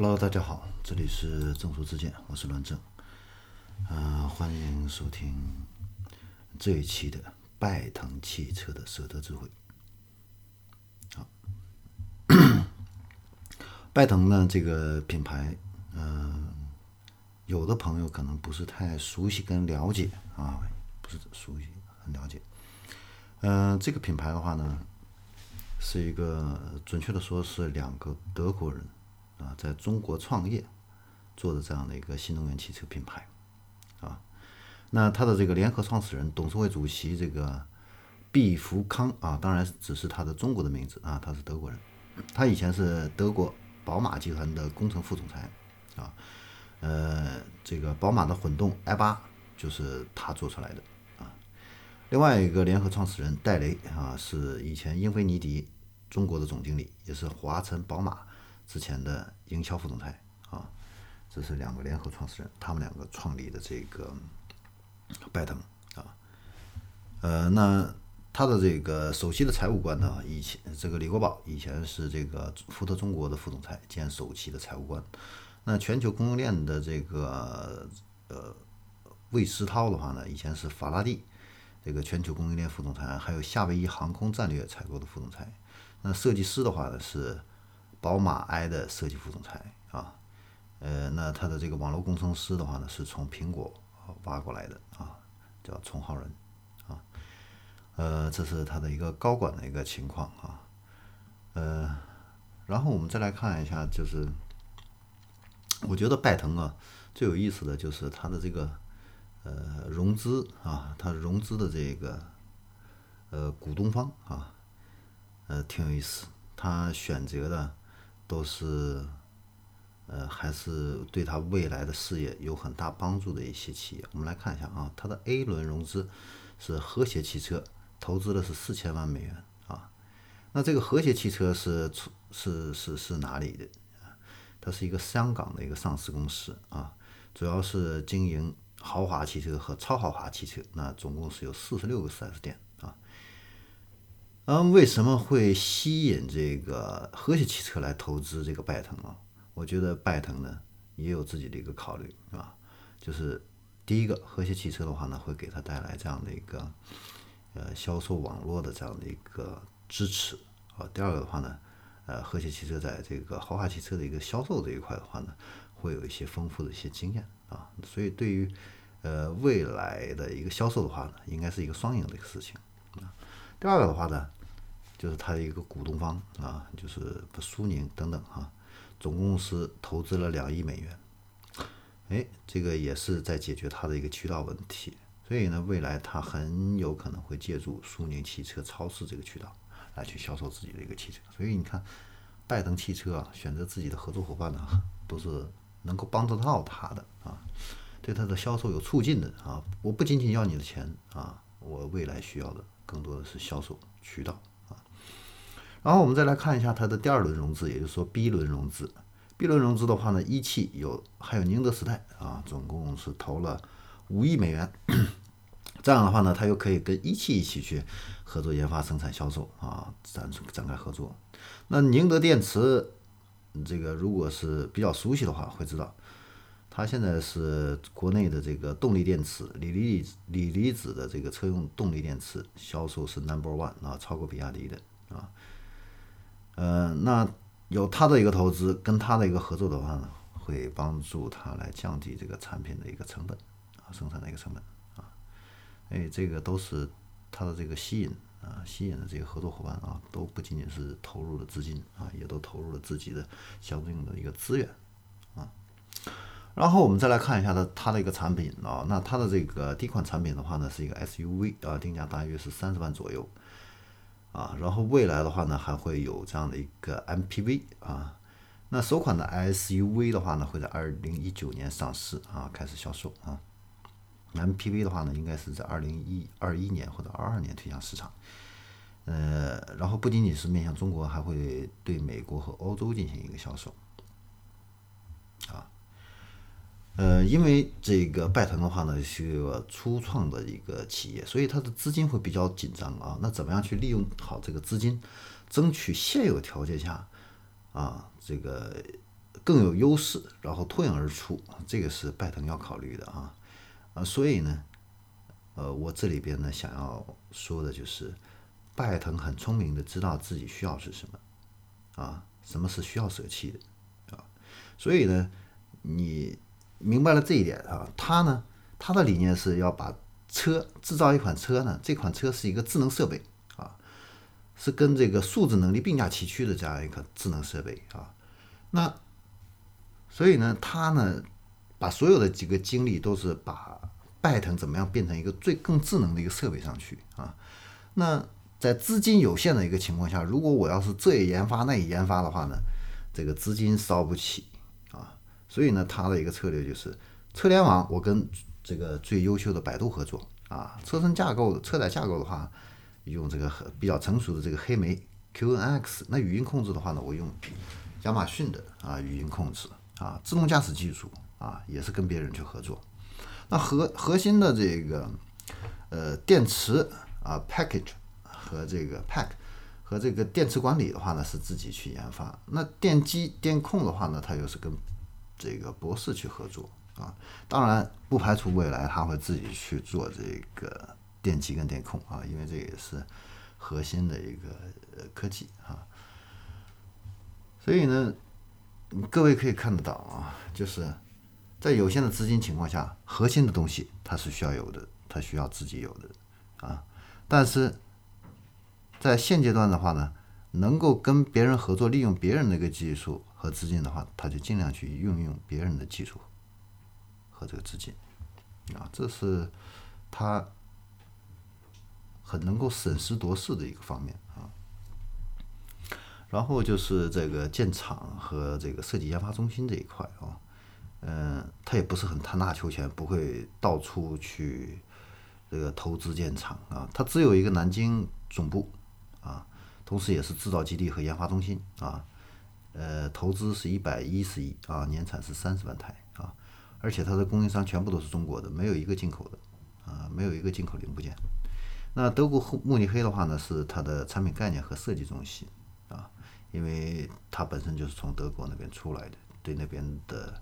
Hello， 大家好，这里是正说之见，我是栾正，欢迎收听这一期的拜腾汽车的舍得智慧。好，拜腾呢这个品牌，有的朋友可能不是太熟悉跟了解啊，不是熟悉很了解。这个品牌的话呢，是一个准确的说是两个德国人啊，在中国创业做的这样的一个新能源汽车品牌啊。那他的这个联合创始人、董事会主席这个毕福康啊，当然只是他的中国的名字啊，他是德国人。他以前是德国宝马集团的工程副总裁啊，这个宝马的混动 i8 就是他做出来的啊。另外一个联合创始人戴雷啊，是以前英菲尼迪中国的总经理，也是华晨宝马之前的营销副总裁啊，这是两个联合创始人，他们两个创立的这个拜腾啊。那他的这个首席的财务官呢，以前这个李国宝以前是这个福特中国的副总裁兼首席的财务官。那全球供应链的这个魏世涛的话呢，以前是法拉第这个全球供应链副总裁，还有夏威夷航空战略采购的副总裁。那设计师的话呢是宝马 i 的设计副总裁啊，那他的这个网络工程师的话呢，是从苹果挖过来的啊，叫崇浩人啊，这是他的一个高管的一个情况啊，然后我们再来看一下，就是我觉得拜腾啊最有意思的就是他的这个融资啊，他融资的这个股东方啊，挺有意思，他选择的都是还是对他未来的事业有很大帮助的一些企业。我们来看一下啊，他的 A 轮融资是和谐汽车投资的是4000万美元啊。那这个和谐汽车是哪里的？它是一个香港的一个上市公司啊，主要是经营豪华汽车和超豪华汽车，那总共是有46个4S店啊。为什么会吸引这个和谐汽车来投资这个拜腾啊？我觉得拜腾呢也有自己的一个考虑啊，就是第一个，和谐汽车的话呢会给他带来这样的一个销售网络的这样的一个支持啊。第二个的话呢，和谐汽车在这个豪华汽车的一个销售这一块的话呢，会有一些丰富的一些经验啊，所以对于未来的一个销售的话呢，应该是一个双赢的一个事情啊。第二个的话呢，就是他的一个股东方啊，就是苏宁等等啊，总共是投资了2亿美元，这个也是在解决它的一个渠道问题，所以呢，未来它很有可能会借助苏宁汽车超市这个渠道来去销售自己的一个汽车。所以你看，拜腾汽车啊，选择自己的合作伙伴呢，都是能够帮得到他的啊，对他的销售有促进的啊。我不仅仅要你的钱啊，我未来需要的更多的是销售渠道。然后我们再来看一下它的第二轮融资，也就是说 B 轮融资。B 轮融资的话呢，一汽还有宁德时代啊，总共是投了5亿美元。这样的话呢，它又可以跟一汽一起去合作研发、生产、销售啊，展开合作。那宁德电池这个如果是比较熟悉的话，会知道它现在是国内的这个动力电池、锂离子的这个车用动力电池销售是 No.1 啊，超过比亚迪的啊。那有他的一个投资跟他的一个合作的话呢，会帮助他来降低这个产品的一个成本啊，生产的一个成本啊，这个都是他的这个吸引的这个合作伙伴啊，都不仅仅是投入了资金啊，也都投入了自己的相应的一个资源啊。然后我们再来看一下他的一个产品啊，那他的这个第一款产品的话呢，是一个 SUV 啊，定价大约是30万左右。啊，然后未来的话呢，还会有这样的一个 MPV 啊。那首款的 SUV 的话呢，会在2019年上市啊，开始销售啊。MPV 的话呢，应该是在2021年或者22年推向市场。然后不仅仅是面向中国，还会对美国和欧洲进行一个销售。啊，因为这个拜腾的话呢是一个初创的一个企业，所以它的资金会比较紧张啊。那怎么样去利用好这个资金，争取现有条件下啊这个更有优势，然后脱颖而出，这个是拜登要考虑的啊。所以呢，我这里边呢想要说的就是，拜登很聪明的知道自己需要是什么啊，什么是需要舍弃的啊。所以呢，你明白了这一点啊，他的理念是要把车制造一款车呢，这款车是一个智能设备啊，是跟这个数字能力并驾齐驱的这样一个智能设备啊。那所以呢，他呢把所有的几个精力都是把拜腾怎么样变成一个更智能的一个设备上去啊。那在资金有限的一个情况下，如果我要是这也研发那也研发的话呢，这个资金烧不起啊。所以呢，他的一个策略就是车联网，我跟这个最优秀的百度合作啊，车身架构、车载架构的话，用这个比较成熟的这个黑莓 QNX， 那语音控制的话呢，我用亚马逊的啊语音控制啊，自动驾驶技术啊也是跟别人去合作。那核心的这个电池啊 package 和这个 pack 和这个电池管理的话呢是自己去研发。那电机电控的话呢，它又是跟这个博士去合作啊。当然不排除未来他会自己去做这个电机跟电控啊，因为这也是核心的一个科技啊。所以呢，各位可以看得到啊，就是在有限的资金情况下，核心的东西它是需要有的，它需要自己有的啊。但是在现阶段的话呢，能够跟别人合作，利用别人的一个技术和资金的话，他就尽量去运用别人的技术和这个资金啊，这是他很能够审时度势的一个方面啊。然后就是这个建厂和这个设计研发中心这一块啊，他也不是很贪大求全，不会到处去这个投资建厂啊，他只有一个南京总部啊，同时也是制造基地和研发中心啊，投资是110亿啊，年产是30万台啊，而且他的供应商全部都是中国的，没有一个进口的啊，没有一个进口零部件。那德国慕尼黑的话呢，是它的产品概念和设计中心啊，因为它本身就是从德国那边出来的，对那边的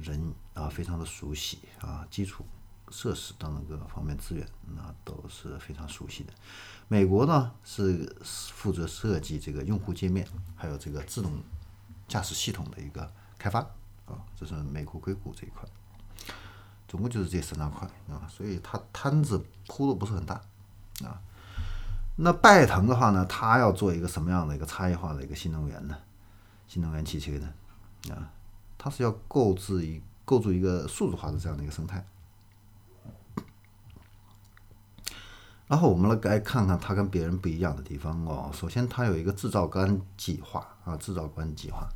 人啊非常的熟悉啊，基础设施等等各方面资源那都是非常熟悉的。美国呢是负责设计这个用户界面还有这个自动驾驶系统的一个开发啊，这是美国硅谷这一块，总共就是这3大块啊，所以它摊子铺的不是很大啊。那拜腾的话呢，他要做一个什么样的一个差异化的一个新能源呢？新能源汽车呢？啊，他是要构筑一个数字化的这样的一个生态。然后我们来看看他跟别人不一样的地方哦。首先，他有一个制造端计划啊，制造端计划，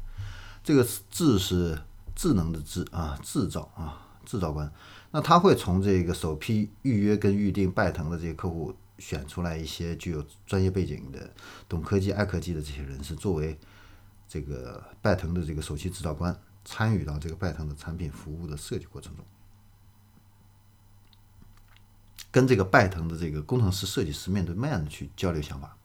这个智是智能的智啊，制造啊，制造端。那他会从这个首批预约跟预定拜腾的这些客户，选出来一些具有专业背景的、懂科技、爱科技的这些人士，作为这个拜腾的这个首席指导官，参与到这个拜腾的产品服务的设计过程中，跟这个拜腾的这个工程师、设计师面对面的去交流想法，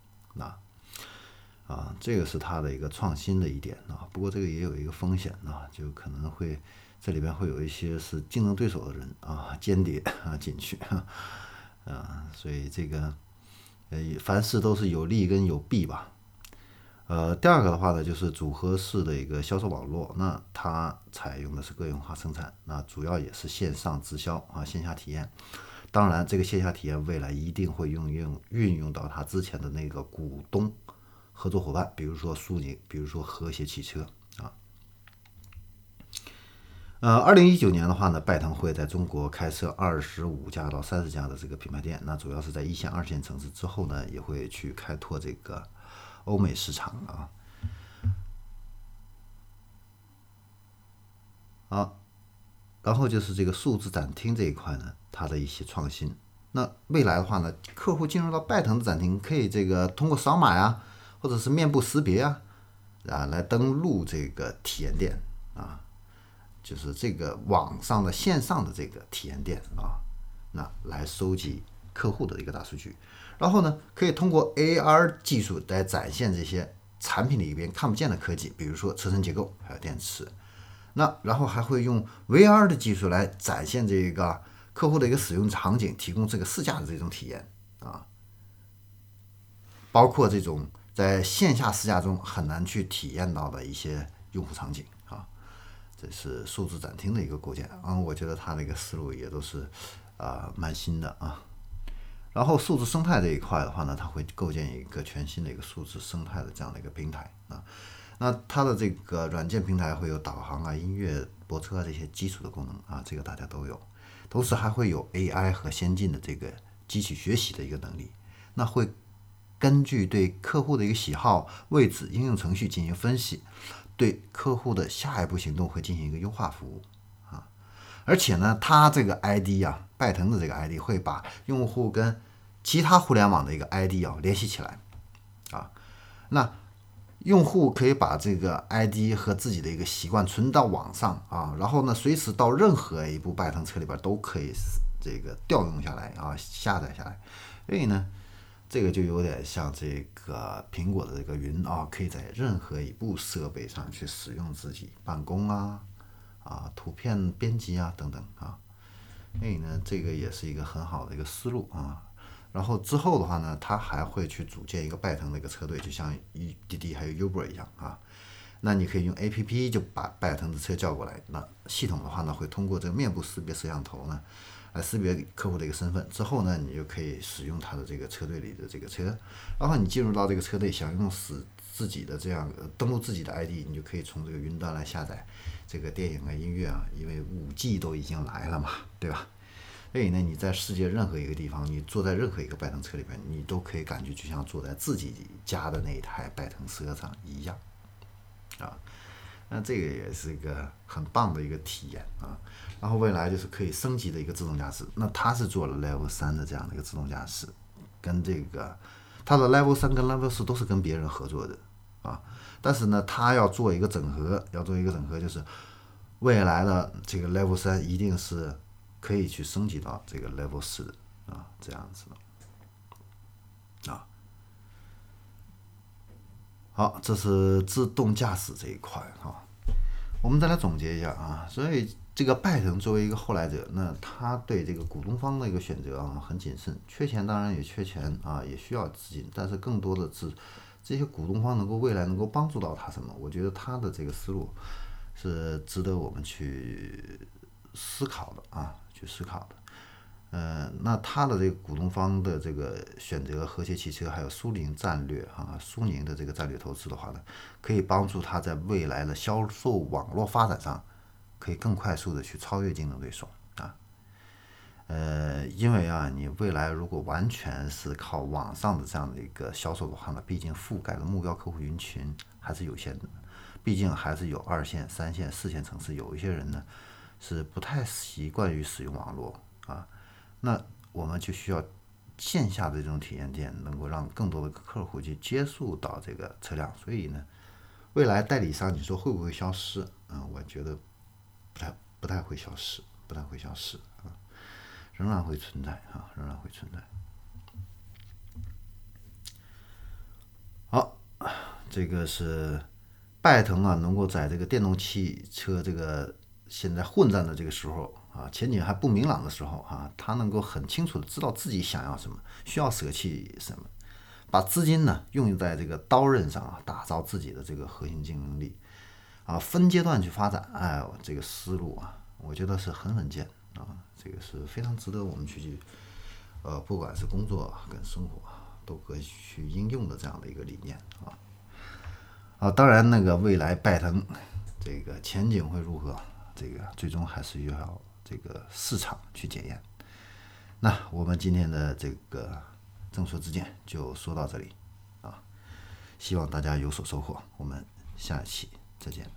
这个是他的一个创新的一点啊。不过这个也有一个风险啊，就可能会这里边会有一些是竞争对手的人啊、间谍啊进去。所以这个凡事都是有利跟有弊吧。第二个的话呢，就是组合式的一个销售网络，那它采用的是个性化生产，那主要也是线上直销啊，线下体验。当然这个线下体验未来一定会运用到它之前的那个股东合作伙伴，比如说苏宁，比如说和谐汽车啊。2019年的话呢，拜腾会在中国开设25家到30家的这个品牌店，那主要是在一线、二线城市之后呢，也会去开拓这个欧美市场啊。好，然后就是这个数字展厅这一块呢，它的一些创新。那未来的话呢，客户进入到拜腾的展厅，可以这个通过扫码呀，或者是面部识别啊来登录这个体验店啊。就是这个网上的线上的这个体验店啊，那来收集客户的一个大数据，然后呢，可以通过 AR 技术来展现这些产品里边看不见的科技，比如说车身结构还有电池。那然后还会用 VR 的技术来展现这个客户的一个使用场景，提供这个试驾的这种体验啊，包括这种在线下试驾中很难去体验到的一些用户场景啊，这是数字展厅的一个构建啊，我觉得它的一个思路也都是蛮新的啊。然后数字生态这一块的话呢，它会构建一个全新的一个数字生态的这样的一个平台啊。那它的这个软件平台会有导航啊、音乐、泊车啊这些基础的功能啊，这个大家都有。同时还会有 AI 和先进的这个机器学习的一个能力，那会根据对客户的一个喜好、位置、应用程序进行分析，对客户的下一步行动会进行一个优化服务啊。而且呢，它这个 ID 啊，拜腾的这个 ID 会把用户跟其他互联网的一个 ID 啊联系起来啊。那用户可以把这个 ID 和自己的一个习惯存到网上啊，然后呢随时到任何一部拜腾车里边都可以这个调用下来啊，下载下来。所以呢这个就有点像这个苹果的这个云啊，可以在任何一部设备上去使用自己办公啊图片编辑啊等等啊。所以呢这个也是一个很好的一个思路啊。然后之后的话呢，他还会去组建一个拜腾的一个车队，就像滴滴还有 Uber 一样啊。那你可以用 APP 就把拜腾的车叫过来，那系统的话呢会通过这个面部识别摄像头呢来识别客户的一个身份，之后呢你就可以使用他的这个车队里的这个车，然后你进入到这个车队，想用自己的这样登录自己的 ID， 你就可以从这个云端来下载这个电影啊、音乐啊，因为 5G 都已经来了嘛，对吧？所以呢你在世界任何一个地方，你坐在任何一个拜腾车里边，你都可以感觉就像坐在自己家的那一台拜腾车上一样啊。那这个也是一个很棒的一个体验啊。然后未来就是可以升级的一个自动驾驶，那它是做了 Level 3的这样的一个自动驾驶，跟这个它的 Level 3跟 Level 4都是跟别人合作的啊。但是呢它要做一个整合，就是未来的这个 Level 3一定是可以去升级到这个 level 4啊，这样子的啊。好，这是自动驾驶这一块啊。我们再来总结一下啊，所以这个拜腾作为一个后来者，那他对这个股东方的一个选择啊很谨慎，缺钱当然也缺钱啊，也需要资金，但是更多的是这些股东方能够未来能够帮助到他什么，我觉得他的这个思路是值得我们去思考的啊。那他的这个股东方的这个选择和谐汽车还有苏宁的这个战略投资的话呢，可以帮助他在未来的销售网络发展上可以更快速的去超越竞争对手啊。因为啊你未来如果完全是靠网上的这样的一个销售的话呢，毕竟覆盖的目标客户人群还是有限的，毕竟还是有2线、3线、4线城市有一些人呢是不太习惯于使用网络啊，那我们就需要线下的这种体验店能够让更多的客户去接触到这个车辆，所以呢未来代理商你说会不会消失我觉得不太会消失，啊，仍然会存在啊，好，这个是拜腾啊能够在这个电动汽车这个现在混战的这个时候啊，前景还不明朗的时候啊，他能够很清楚的知道自己想要什么，需要舍弃什么，把资金呢用在这个刀刃上啊，打造自己的这个核心竞争力啊，分阶段去发展，哎，这个思路啊，我觉得是很稳健啊，这个是非常值得我们去不管是工作跟生活都可以去应用的这样的一个理念啊。当然那个未来拜腾这个前景会如何？这个最终还是要这个市场去检验。那我们今天的这个正说之见就说到这里啊，希望大家有所收获，我们下期再见。